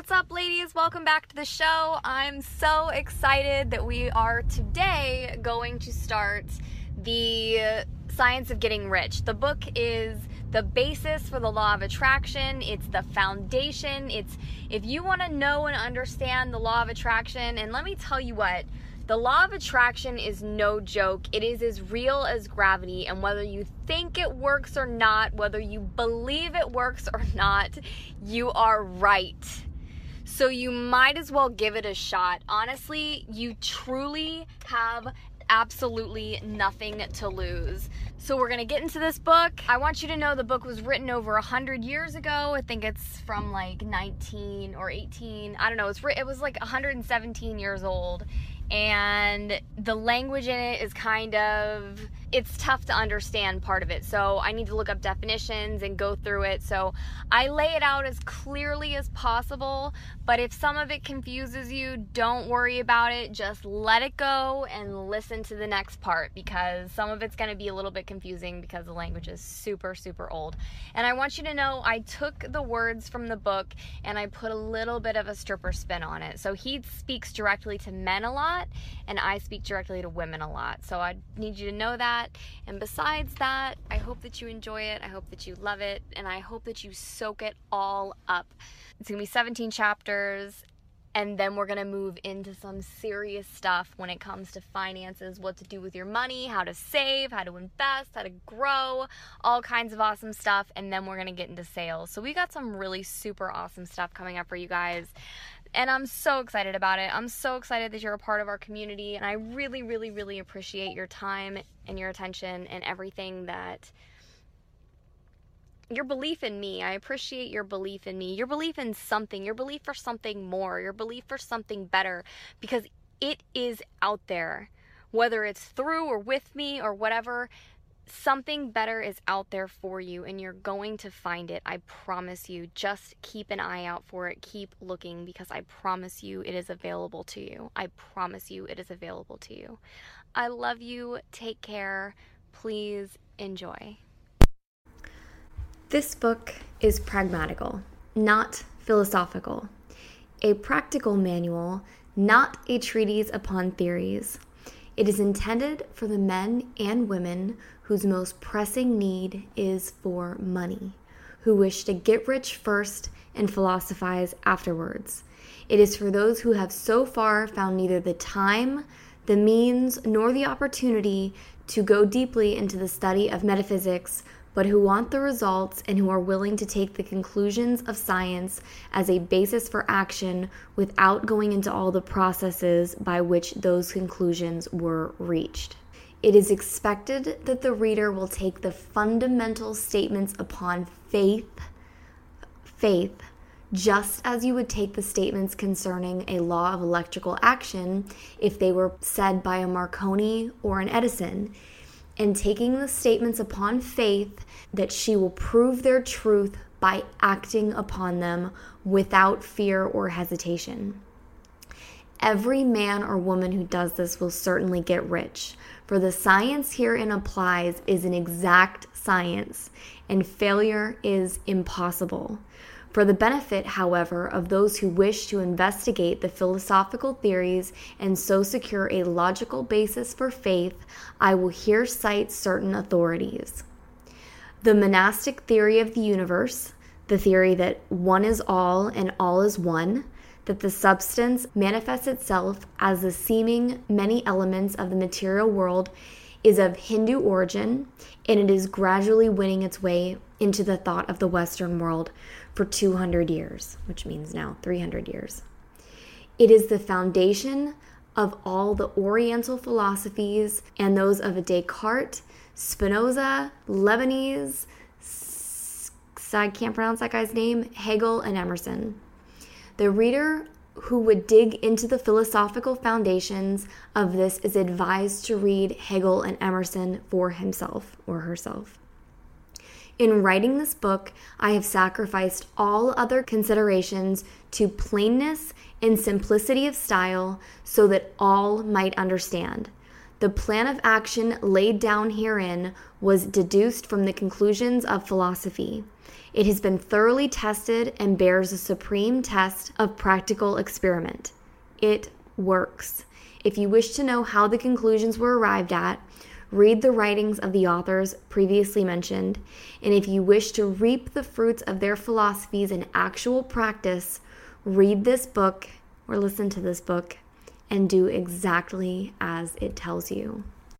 What's up, ladies? Welcome back to the show. I'm so excited that we are today going to start the Science of Getting Rich. The book is the basis for the law of attraction. It's the foundation. It's if you want to know and understand the law of attraction, and let me tell you what, the law of attraction is no joke. It is as real as gravity, and whether you think it works or not, whether you believe it works or not, you are right. So you might as well give it a shot. Honestly, you truly have absolutely nothing to lose. So we're gonna get into this book. I want you to know the book was written over 100 years ago. I think it's from like 19 or 18. I don't know. It was like 117 years old, and the language in it is kind of, it's tough to understand part of it. So I need to look up definitions and go through it. So I lay it out as clearly as possible, but if some of it confuses you, don't worry about it. Just let it go and listen to the next part, because some of it's going to be a little bit confusing because the language is super, super old. And I want you to know I took the words from the book and I put a little bit of a stripper spin on it. So he speaks directly to men a lot, and I speak directly to women a lot. So I need you to know that. And besides that, I hope that you enjoy it, I hope that you love it, and I hope that you soak it all up. It's gonna be 17 chapters, and then we're gonna move into some serious stuff when it comes to finances, what to do with your money, how to save, how to invest, how to grow, all kinds of awesome stuff, and then we're gonna get into sales. So we got some really super awesome stuff coming up for you guys. And I'm so excited about it. I'm so excited that you're a part of our community. And I really, really, really appreciate your time and your attention and everything that... your belief in me. I appreciate your belief in me. Your belief in something. Your belief for something more. Your belief for something better. Because it is out there. Whether it's through or with me or whatever, something better is out there for you, and you're going to find it. I promise you. Just keep an eye out for it. Keep looking, because I promise you it is available to you. I promise you it is available to you. I love you. Take care. Please enjoy. This book is pragmatical, not philosophical. A practical manual, not a treatise upon theories. It is intended for the men and women whose most pressing need is for money, who wish to get rich first and philosophize afterwards. It is for those who have so far found neither the time, the means, nor the opportunity to go deeply into the study of metaphysics, but who want the results and who are willing to take the conclusions of science as a basis for action without going into all the processes by which those conclusions were reached. It is expected that the reader will take the fundamental statements upon faith, just as you would take the statements concerning a law of electrical action if they were said by a Marconi or an Edison, and taking the statements upon faith that she will prove their truth by acting upon them without fear or hesitation. Every man or woman who does this will certainly get rich, for the science herein applies is an exact science, and failure is impossible. For the benefit, however, of those who wish to investigate the philosophical theories and so secure a logical basis for faith, I will here cite certain authorities. The monastic theory of the universe, the theory that one is all and all is one, that the substance manifests itself as the seeming many elements of the material world, is of Hindu origin, and it is gradually winning its way into the thought of the Western world for 200 years, which means now 300 years. It is the foundation of all the Oriental philosophies and those of Descartes, Spinoza, Leibniz, I can't pronounce that guy's name, Hegel, and Emerson. The reader who would dig into the philosophical foundations of this is advised to read Hegel and Emerson for himself or herself. In writing this book, I have sacrificed all other considerations to plainness and simplicity of style so that all might understand. The plan of action laid down herein was deduced from the conclusions of philosophy. It has been thoroughly tested and bears a supreme test of practical experiment. It works. If you wish to know how the conclusions were arrived at, read the writings of the authors previously mentioned, and if you wish to reap the fruits of their philosophies in actual practice, read this book or listen to this book and do exactly as it tells you.